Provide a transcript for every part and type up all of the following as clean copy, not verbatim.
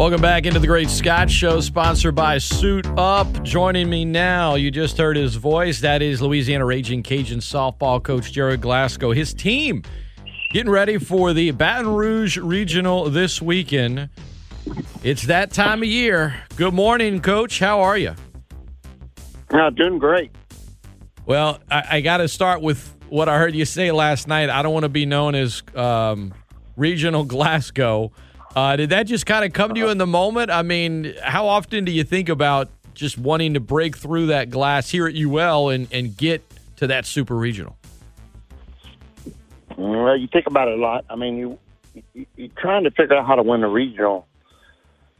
Welcome back into the Great Scott Show, sponsored by Suit Up. Joining me now, you just heard his voice. That is Louisiana Ragin' Cajun softball coach Gerry Glasco. His team getting ready for the Baton Rouge Regional this weekend. It's that time of year. Good morning, Coach. How are you? Doing great. Well, I got to start with what I heard you say last night. I don't want to be known as Regional Glasgow. Did that just kind of come to you in the moment? I mean, how often do you think about just wanting to break through that glass here at UL and get to that Super Regional? Well, you think about it a lot. I mean, you're trying to figure out how to win a regional.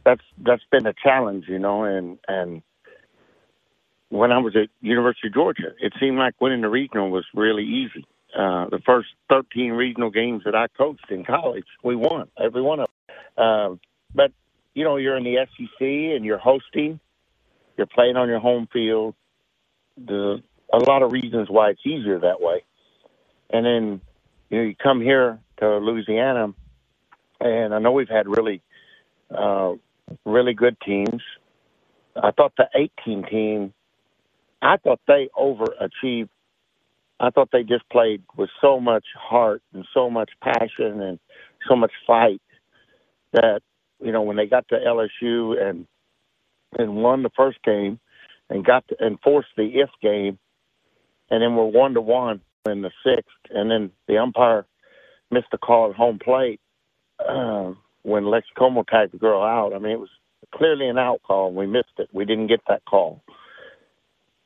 That's been a challenge, you know. And when I was at University of Georgia, it seemed like winning the regional was really easy. The first 13 regional games that I coached in college, we won every one of them. But, you know, you're in the SEC and you're hosting, you're playing on your home field. There's a lot of reasons why it's easier that way. And then, you know, you come here to Louisiana, and I know we've had really good teams. I thought the 18 team, I thought they overachieved. I thought they just played with so much heart and so much passion and so much fight that, you know, when they got to LSU and won the first game and got to enforce the if game, and then were 1-1 in the sixth, and then the umpire missed the call at home plate when Lexi Comer tagged the girl out. I mean, it was clearly an out call, and we missed it. We didn't get that call.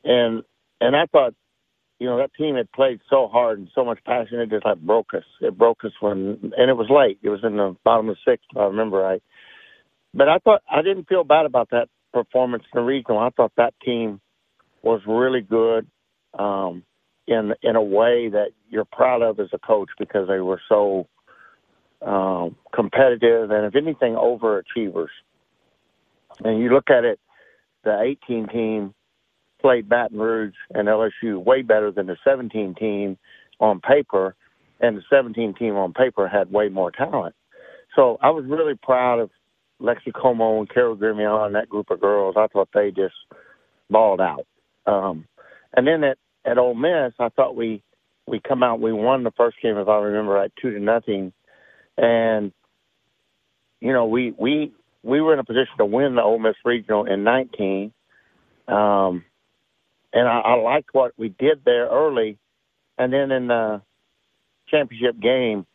And I thought, you know, that team had played so hard and so much passion, it just like broke us. It broke us and it was late. It was in the bottom of the sixth, if I remember right. But I thought, I didn't feel bad about that performance in the regional. I thought that team was really good in a way that you're proud of as a coach because they were so competitive and, if anything, overachievers. And you look at it, the 18 team played Baton Rouge and LSU way better than the 17 team on paper, and the 17 team on paper had way more talent. So I was really proud of Lexi Cuomo and Carol Grimian and that group of girls. I thought they just balled out. And then at Ole Miss, I thought we come out, we won the first game, if I remember right, 2-0. And, you know, we were in a position to win the Ole Miss Regional in 19. And I liked what we did there early. And then in the championship game,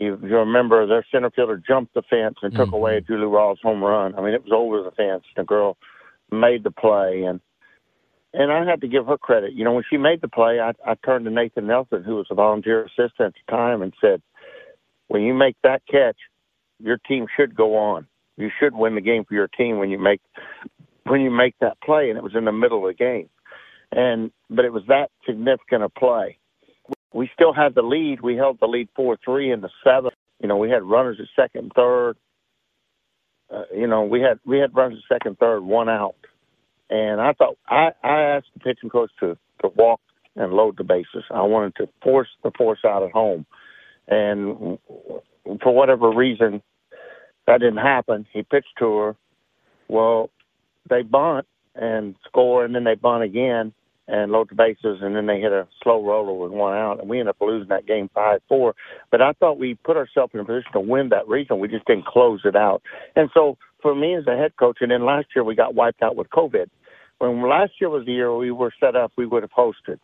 you remember their center fielder jumped the fence and took away a Julie Rawls home run. I mean, it was over the fence. The girl made the play. And I had to give her credit. You know, when she made the play, I turned to Nathan Nelson, who was a volunteer assistant at the time, and said, when you make that catch, your team should go on. You should win the game for your team when you make that play. And it was in the middle of the game. But it was that significant a play. We still had the lead. We held the lead 4-3 in the seventh. You know, we had runners at second and third. You know, we had runners at second and third, one out. And I thought, I asked the pitching coach to walk and load the bases. I wanted to force the force out at home. And for whatever reason, that didn't happen. He pitched to her. Well, they bunt and score, and then they bunt again and load the bases, and then they hit a slow roller with one out, and we ended up losing that game 5-4. But I thought we put ourselves in a position to win that regional. We just didn't close it out. And so for me as a head coach, and then last year we got wiped out with COVID. When last year was the year we were set up, we would have hosted.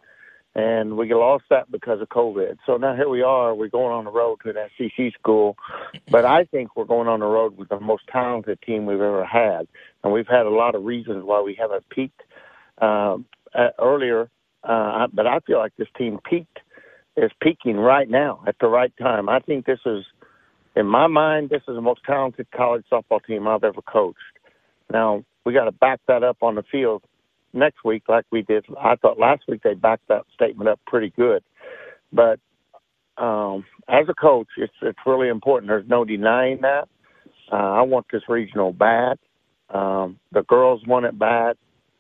And we lost that because of COVID. So now here we are. We're going on the road to an SEC school. But I think we're going on the road with the most talented team we've ever had. And we've had a lot of reasons why we haven't peaked earlier. But I feel like this team is peaking right now at the right time. I think this is, in my mind, this is the most talented college softball team I've ever coached. Now, we got to back that up on the field next week like we did. I thought last week they backed that statement up pretty good. But as a coach, it's really important. There's no denying that. I want this regional bad. The girls want it bad.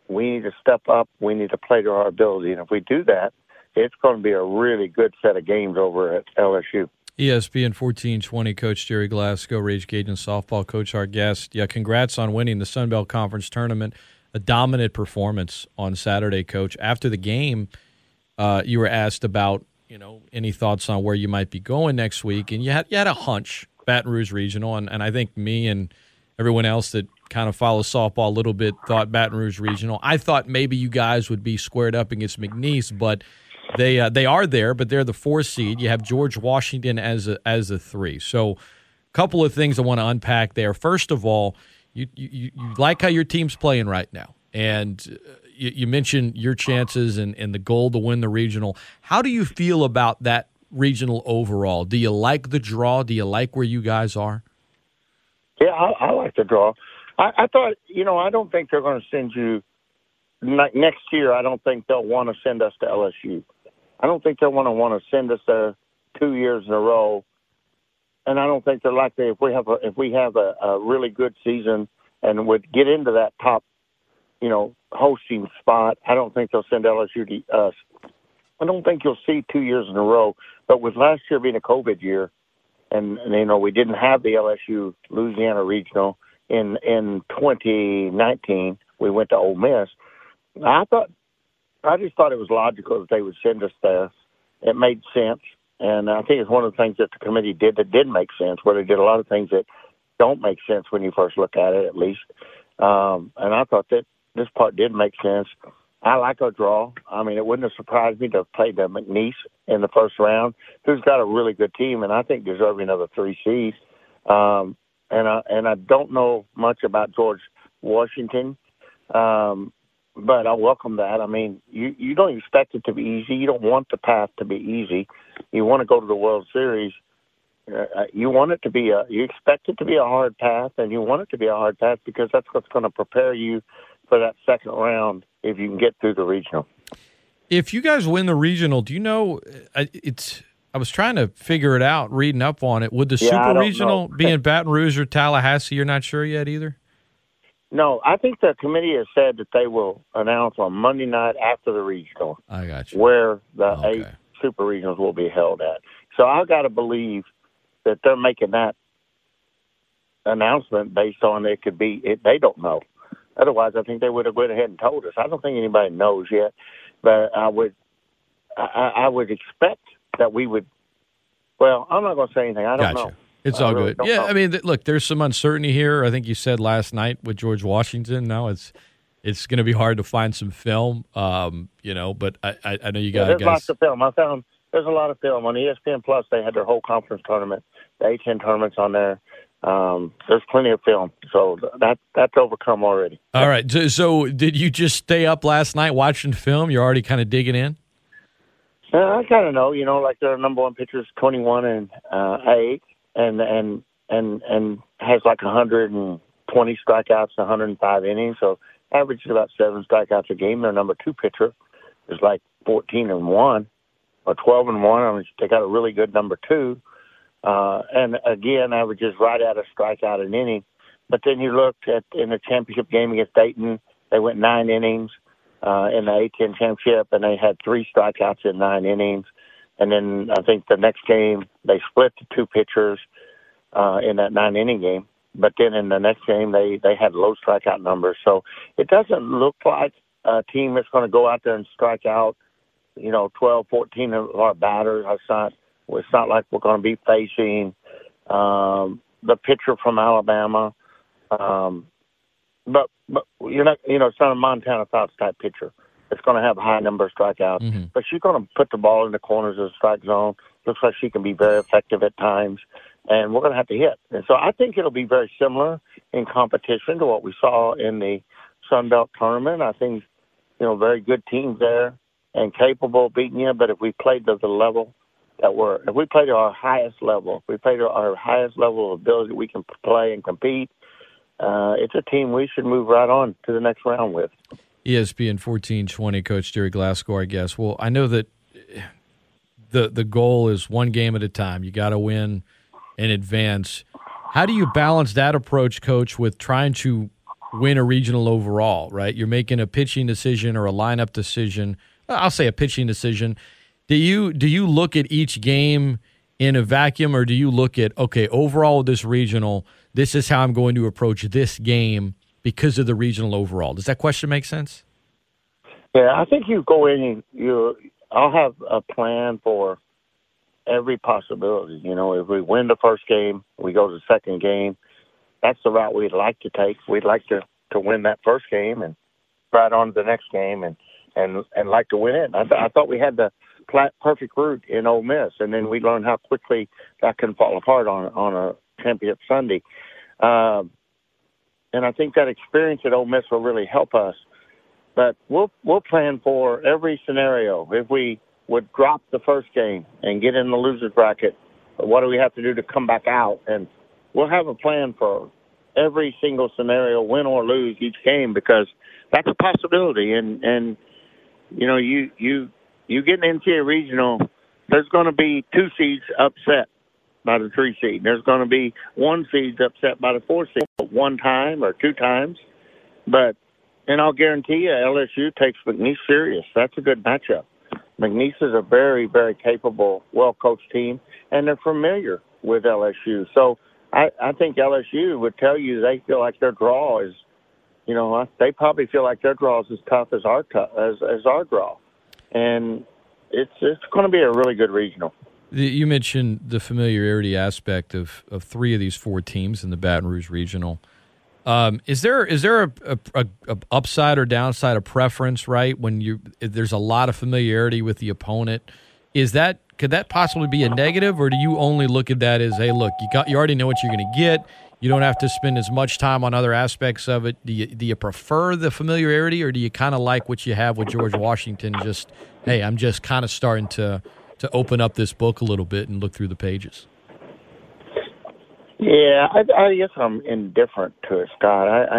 We need to step up. We need to play to our ability. And if we do that, it's going to be a really good set of games over at LSU. ESPN 1420 coach Gerry Glasco, Rage Cajun softball coach, our guest. Yeah, congrats on winning the Sun Belt Conference tournament. A dominant performance on Saturday, coach. After the game, you were asked about, you know, any thoughts on where you might be going next week, and you had a hunch, Baton Rouge Regional, and I think me and everyone else that kind of follows softball a little bit thought Baton Rouge Regional. I thought maybe you guys would be squared up against McNeese, but they are there, but they're the 4 seed. You have George Washington as a 3. So a couple of things I want to unpack there. First of all, you like how your team's playing right now, and you mentioned your chances and the goal to win the regional. How do you feel about that regional overall? Do you like the draw? Do you like where you guys are? Yeah, I like the draw. I thought, you know, I don't think they're going to send you next year. I don't think they'll want to send us to LSU. I don't think they'll want to send us there 2 years in a row. And I don't think they're likely, if we have a really good season and would get into that top, you know, hosting spot, I don't think they'll send LSU to us. I don't think you'll see 2 years in a row. But with last year being a COVID year, and you know, we didn't have the LSU Louisiana Regional in 2019. We went to Ole Miss. I just thought it was logical that they would send us there. It made sense. And I think it's one of the things that the committee did that did make sense, where they did a lot of things that don't make sense when you first look at it, at least. And I thought that this part did make sense. I like our draw. I mean, it wouldn't have surprised me to play the McNeese in the first round, who's got a really good team and I think deserving another 3 seed. And I don't know much about George Washington, but I welcome that. I mean, you don't expect it to be easy. You don't want the path to be easy. You want to go to the World Series. You expect it to be a hard path, and you want it to be a hard path because that's what's going to prepare you for that second round if you can get through the regional. If you guys win the regional, do you know it's? I was trying to figure it out, reading up on it. Would the Super Regional be in Baton Rouge or Tallahassee? You're not sure yet either? No, I think the committee has said that they will announce on Monday night after the regional. I got you. Where the 8 Super Regionals will be held at. So I've got to believe that they're making that announcement based on it could be – they don't know. Otherwise, I think they would have went ahead and told us. I don't think anybody knows yet, but I would expect – that we would, well, I'm not going to say anything. I don't know. It's all really good. Yeah, know. I mean, look, there's some uncertainty here. I think you said last night with George Washington. Now it's going to be hard to find some film, you know, but I know you guys. There's lots of film. I found there's a lot of film. On ESPN Plus, they had their whole conference tournament, the A-10 tournaments on there. There's plenty of film, so that's overcome already. All right, so did you just stay up last night watching film? You're already kind of digging in? I kind of know, you know, like their number one pitcher is 21 and 8, and has like 120 strikeouts, 105 innings, so average is about 7 strikeouts a game. Their number 2 pitcher is like 14-1 or 12-1. I mean, they got a really good number 2, and again, averages right at a strikeout an inning. But then you looked at in the championship game against Dayton, they went 9 innings. In the A-10 championship, and they had 3 strikeouts in 9 innings. And then I think the next game, they split the 2 pitchers in that 9-inning game. But then in the next game, they had low strikeout numbers. So it doesn't look like a team that's going to go out there and strike out, you know, 12, 14 of our batters. It's not like we're going to be facing the pitcher from Alabama. But you're not, you know, it's not a Montana Fox type pitcher. It's going to have high number of strikeouts. Mm-hmm. But she's going to put the ball in the corners of the strike zone. Looks like she can be very effective at times, and we're going to have to hit. And so I think it'll be very similar in competition to what we saw in the Sun Belt tournament. I think, you know, very good teams there and capable of beating you. But if we played to the level that if we played to our highest level, if we played to our highest level of ability, we can play and compete. It's a team we should move right on to the next round with. ESPN 1420, Coach Gerry Glasco, I guess. Well, I know that the goal is one game at a time. You got to win and advance. How do you balance that approach, Coach, with trying to win a regional overall, right? You're making a pitching decision or a lineup decision. I'll say a pitching decision. Do you look at each game in a vacuum, or do you look at, okay, overall this regional, this is how I'm going to approach this game because of the regional overall? Does that question make sense? Yeah, I think you go in and I'll have a plan for every possibility. You know, if we win the first game, we go to the second game. That's the route we'd like to take. We'd like to win that first game and right on to the next game and like to win it. I thought we had the perfect route in Ole Miss, and then we learned how quickly that can fall apart on a championship Sunday. And I think that experience at Ole Miss will really help us. But we'll plan for every scenario. If we would drop the first game and get in the loser's bracket, what do we have to do to come back out? And we'll have a plan for every single scenario, win or lose each game, because that's a possibility. And you know, you get an NCAA regional, there's going to be 2 seeds upset by the 3 seed. There's going to be 1 seed upset by the 4 seed one time or two times. And I'll guarantee you, LSU takes McNeese serious. That's a good matchup. McNeese is a very, very capable, well-coached team, and they're familiar with LSU. So I think LSU would tell you they feel like their draw is, you know, they probably feel like their draw is as tough as our draw. And it's going to be a really good regional. You mentioned the familiarity aspect of 3 of these 4 teams in the Baton Rouge Regional. Is there a upside or downside, a preference, right? When there's a lot of familiarity with the opponent, could that possibly be a negative, or do you only look at that as, hey, look, you already know what you're going to get, you don't have to spend as much time on other aspects of it? Do you prefer the familiarity, or do you kind of like what you have with George Washington? Just, hey, I'm just kind of starting to open up this book a little bit and look through the pages. Yeah, I guess I'm indifferent to it, Scott.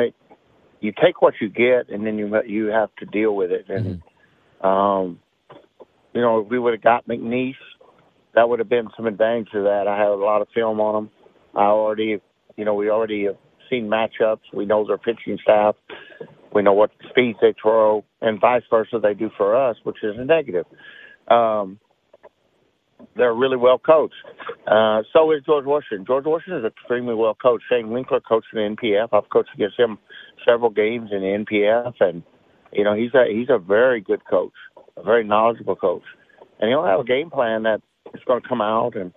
You take what you get, and then you have to deal with it. And you know, if we would have got McNeese, that would have been some advantage to that. I have a lot of film on them. We already have seen matchups. We know their pitching staff. We know what speeds they throw, and vice versa they do for us, which is a negative. They're really well coached. So is George Washington. George Washington is extremely well coached. Shane Winkler coached in the NPF. I've coached against him several games in the NPF, and you know he's a very good coach, a very knowledgeable coach, and he'll have a game plan that is going to come out, and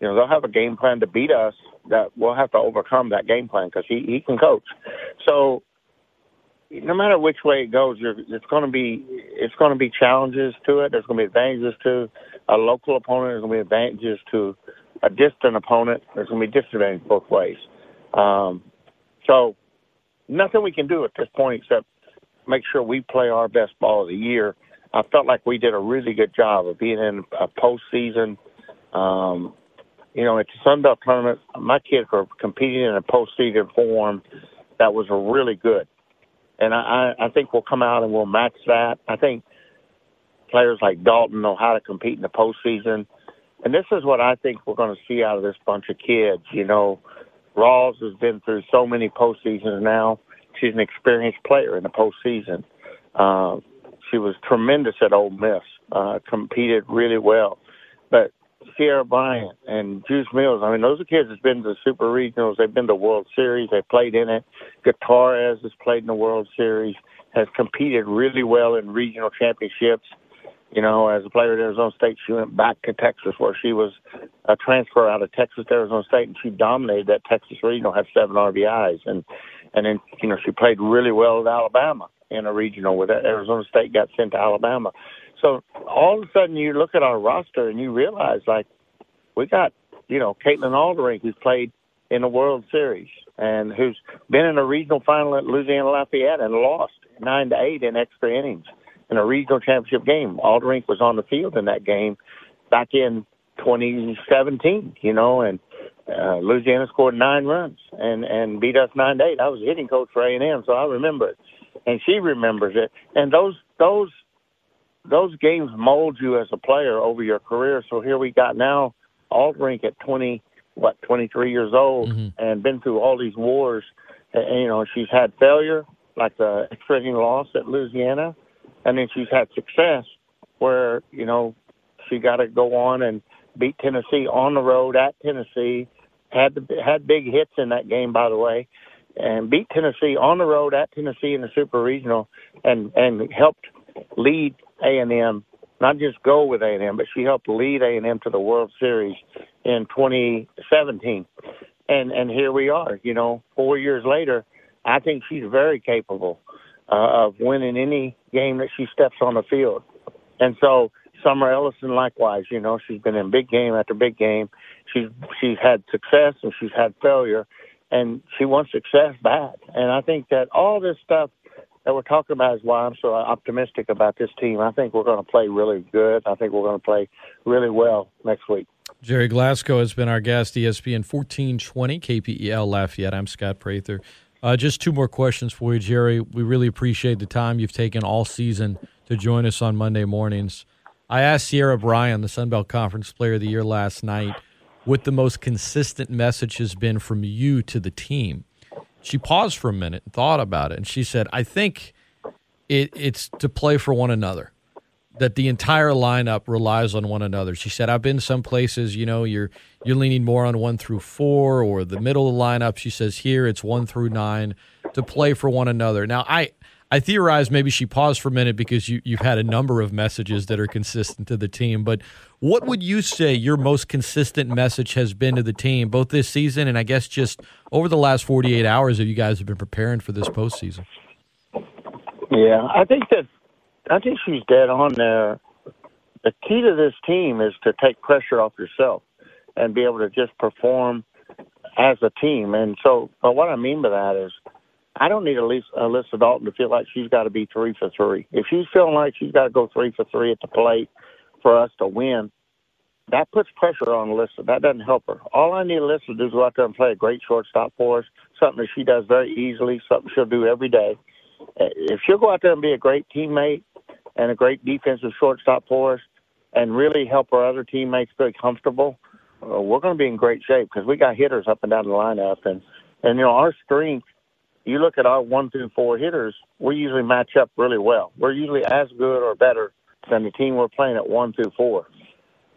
you know they'll have a game plan to beat us that we'll have to overcome that game plan because he can coach. So no matter which way it goes, it's going to be challenges to it. There's going to be advantages to a local opponent. There's going to be advantages to a distant opponent. There's going to be disadvantages both ways. So nothing we can do at this point except make sure we play our best ball of the year. I felt like we did a really good job of being in a postseason. You know, at the Sun Belt tournament, my kids were competing in a postseason form that was really good. And I think we'll come out and we'll match that. I think players like Dalton know how to compete in the postseason. And this is what I think we're going to see out of this bunch of kids. You know, Rawls has been through so many postseasons now. She's an experienced player in the postseason. She was tremendous at Ole Miss, competed really well. But Sierra Bryant and Juice Mills, I mean, those are kids that's been to Super Regionals. They've been to World Series. They played in it. Gutierrez has played in the World Series, has competed really well in regional championships. You know, as a player at Arizona State, she went back to Texas where she was a transfer out of Texas to Arizona State, and she dominated that Texas regional, had 7 RBIs. And then, you know, she played really well at Alabama in a regional where Arizona State got sent to Alabama. So all of a sudden you look at our roster and you realize, like, we got, you know, Kaitlyn Alderink, who's played in the World Series and who's been in a regional final at Louisiana Lafayette and lost 9-8 in extra innings in a regional championship game. Alderink was on the field in that game back in 2017, you know, and Louisiana scored 9 runs and beat us 9-8. I was hitting coach for A&M, so I remember it. And she remembers it. And those games mold you as a player over your career. So here we got now Alderink at 23 years old and been through all these wars. And, you know, she's had failure, like the extradition loss at Louisiana. And then she's had success where, you know, she got to go on and beat Tennessee on the road at Tennessee, had big hits in that game, by the way, and beat Tennessee on the road at Tennessee in the Super Regional, and helped lead A&M, not just go with A&M, but she helped lead A&M to the World Series in 2017. And here we are, 4 years later. I think she's very capable of winning any game that she steps on the field. And so Summer Ellison, likewise, she's been in big game after big game. She's had success and she's had failure, and she wants success back. And I think that all this stuff that we're talking about is why I'm so optimistic about this team. I think we're going to play really good. I think we're going to play really well next week. Gerry Glasco has been our guest, ESPN 1420, KPEL Lafayette. I'm Scott Prather. Just two more questions for you, Gerry. We really appreciate the time you've taken all season to join us on Monday mornings. I asked Sierra Bryant, the Sun Belt Conference Player of the Year last night, what the most consistent message has been from you to the team. She paused for a minute and thought about it, and she said, I think it's to play for one another, that the entire lineup relies on one another. She said, I've been some places, you're leaning more on 1 through 4 or the middle of the lineup. She says here it's 1 through 9 to play for one another. Now, I theorize maybe she paused for a minute because you've had a number of messages that are consistent to the team, but what would you say your most consistent message has been to the team, both this season and I guess just over the last 48 hours that you guys have been preparing for this postseason? Yeah, I think she's dead on there. The key to this team is to take pressure off yourself and be able to just perform as a team. And so what I mean by that is, I don't need Alyssa Dalton to feel like she's got to be 3 for 3. If she's feeling like she's got to go 3 for 3 at the plate for us to win, that puts pressure on Alyssa. That doesn't help her. All I need Alyssa to do is go out there and play a great shortstop for us, something that she does very easily, something she'll do every day. If she'll go out there and be a great teammate and a great defensive shortstop for us and really help our other teammates feel comfortable, we're going to be in great shape because we got hitters up and down the lineup. And our strength, you look at our 1 through 4 hitters, we usually match up really well. We're usually as good or better than the team we're playing at 1 through 4.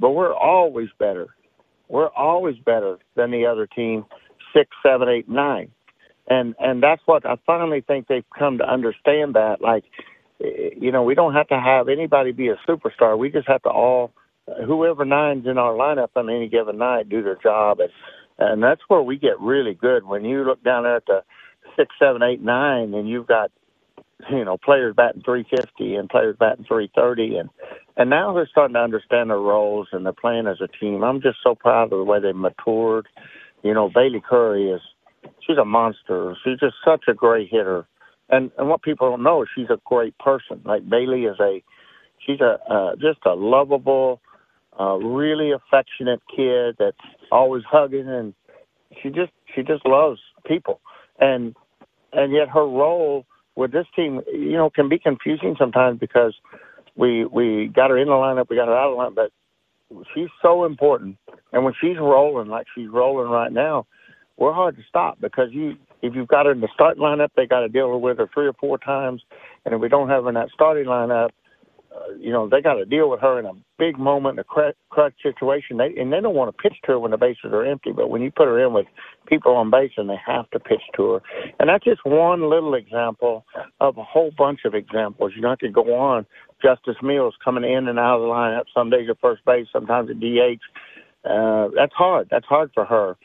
But we're always better. We're always better than the other team, 6, 7, 8, 9. And that's what I finally think they've come to understand, that, we don't have to have anybody be a superstar. We just have to whoever 9's in our lineup on any given night, do their job. And that's where we get really good. When you look down there at the 6, 7, 8, 9, and you've got, players batting .350 and players batting .330. And now they're starting to understand their roles and they're playing as a team. I'm just so proud of the way they matured. Bailey Curry she's a monster. She's just such a great hitter. And what people don't know is she's a great person. Like, Bailey she's just a lovable, really affectionate kid that's always hugging, and she just loves people. And yet her role with this team, can be confusing sometimes because we got her in the lineup, we got her out of the lineup, but she's so important. And when she's rolling like she's rolling right now, we're hard to stop because if you've got her in the start lineup, they got to deal with her 3 or 4 times. And if we don't have her in that starting lineup, they got to deal with her in a big moment, a crutch situation. They don't want to pitch to her when the bases are empty. But when you put her in with people on base, and they have to pitch to her. And that's just one little example of a whole bunch of examples. I could go on. Justice Mills coming in and out of the lineup. Some days at first base, sometimes at DH. That's hard. That's hard for her.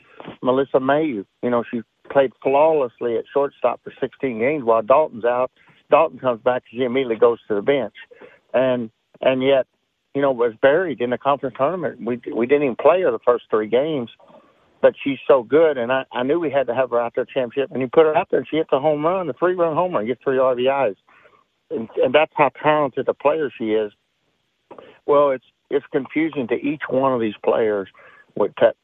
Melissa Mayu, she played flawlessly at shortstop for 16 games while Dalton's out. Dalton comes back, she immediately goes to the bench. And yet, was buried in the conference tournament. We didn't even play her the first 3 games, but she's so good. And I knew we had to have her out there championship. And you put her out there and she hits a home run, a 3-run homer, and gets 3 RBIs. And that's how talented a player she is. Well, it's confusing to each one of these players at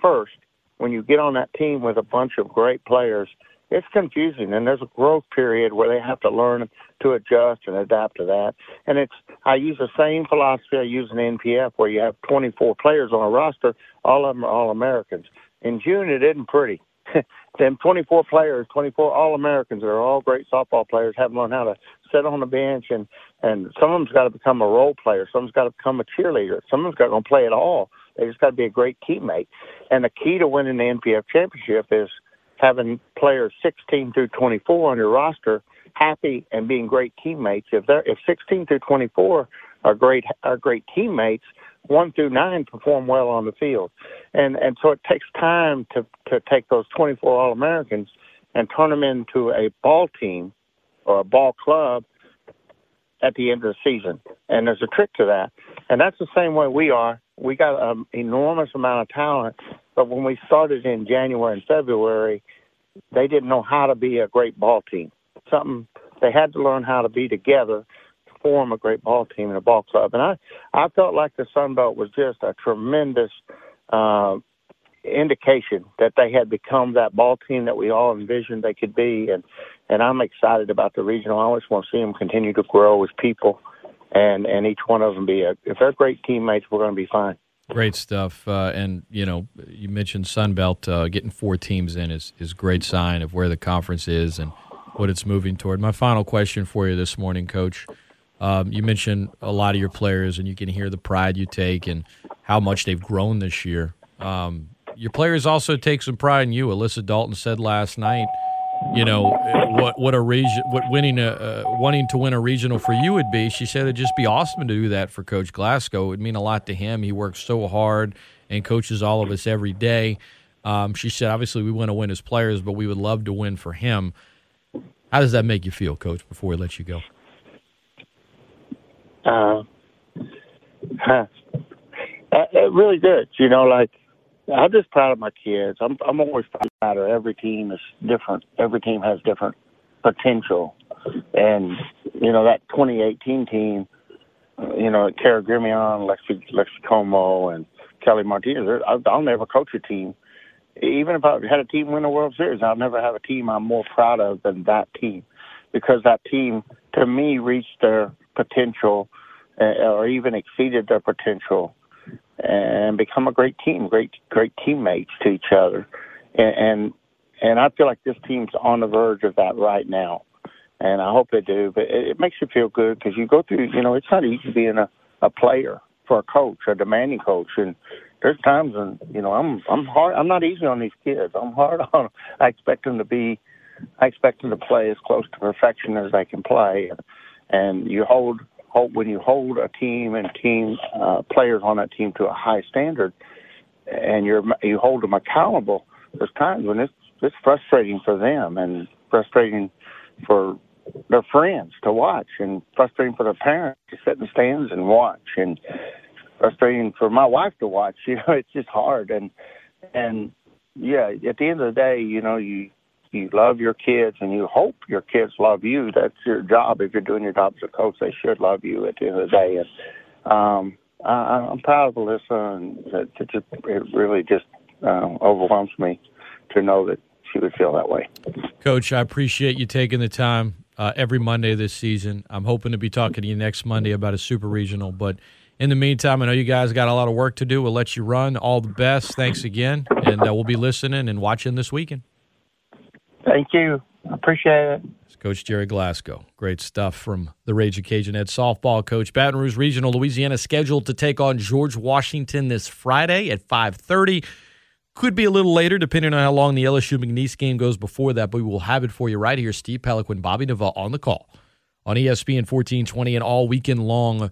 first. When you get on that team with a bunch of great players, it's confusing, and there's a growth period where they have to learn to adjust and adapt to that. And I use the same philosophy I use in NPF, where you have 24 players on a roster. All of them are All-Americans. In June, it isn't pretty. Them 24 players, 24 All-Americans that are all great softball players, have learned how to sit on the bench, and some of them's got to become a role player. Some of them's got to become a cheerleader. Some of them's got to play at all. They just got to be a great teammate. And the key to winning the NPF championship is having players 16 through 24 on your roster happy and being great teammates. If 16 through 24 are great teammates, 1 through 9 perform well on the field. And so it takes time to take those 24 All-Americans and turn them into a ball team or a ball club at the end of the season. And there's a trick to that. And that's the same way we are. We got an enormous amount of talent, but when we started in January and February, they didn't know how to be a great ball team. They had to learn how to be together to form a great ball team and a ball club. And I felt like the Sun Belt was just a tremendous indication that they had become that ball team that we all envisioned they could be. And I'm excited about the regional. I always want to see them continue to grow as people. And each one of them if they're great teammates, we're going to be fine. Great stuff. And, you know, you mentioned Sun Belt. Getting 4 teams in is a great sign of where the conference is and what it's moving toward. My final question for you this morning, Coach. You mentioned a lot of your players, and you can hear the pride you take and how much they've grown this year. Your players also take some pride in you. Alyssa Dalton said last night, you know, wanting to win a regional for you would be. She said it'd just be awesome to do that for Coach Glasco. It would mean a lot to him. He works so hard and coaches all of us every day. She said, obviously, we want to win as players, but we would love to win for him. How does that make you feel, Coach, before we let you go? It really did. You know, like, I'm just proud of my kids. I'm always proud of every team is different. Every team has different potential. And, you know, that 2018 team, you know, Carol Grimian, Lexi Comer, and Kelly Martinez, I'll never coach a team. Even if I had a team win the World Series, I'll never have a team I'm more proud of than that team, because that team, to me, reached their potential or even exceeded their potential and become a great team, great teammates to each other. And I feel like this team's on the verge of that right now, and I hope they do. But it makes you feel good because you go through, you know, it's not easy being a player for a coach, a demanding coach. And there's times when, you know, I'm hard. I'm not easy on these kids. I'm hard on them. I expect them to play as close to perfection as they can play. And you hold a team and players on that team to a high standard, and you hold them accountable, there's times when it's frustrating for them and frustrating for their friends to watch and frustrating for their parents to sit in the stands and watch and frustrating for my wife to watch. You know, it's just hard. And yeah, at the end of the day, you know, you love your kids, and you hope your kids love you. That's your job. If you're doing your job as a coach, they should love you at the end of the day. And I'm proud of Alyssa, and it really just overwhelms me to know that she would feel that way. Coach, I appreciate you taking the time every Monday this season. I'm hoping to be talking to you next Monday about a Super Regional. But in the meantime, I know you guys got a lot of work to do. We'll let you run. All the best. Thanks again, and we'll be listening and watching this weekend. Thank you. I appreciate it. It's Coach Gerry Glasco. Great stuff from the Ragin' Cajun head softball coach. Baton Rouge Regional, Louisiana, scheduled to take on George Washington this Friday at 5:30. Could be a little later, depending on how long the LSU McNeese game goes before that, but we will have it for you right here. Steve Peliquin, Bobby Navelle on the call on ESPN 1420 and all weekend long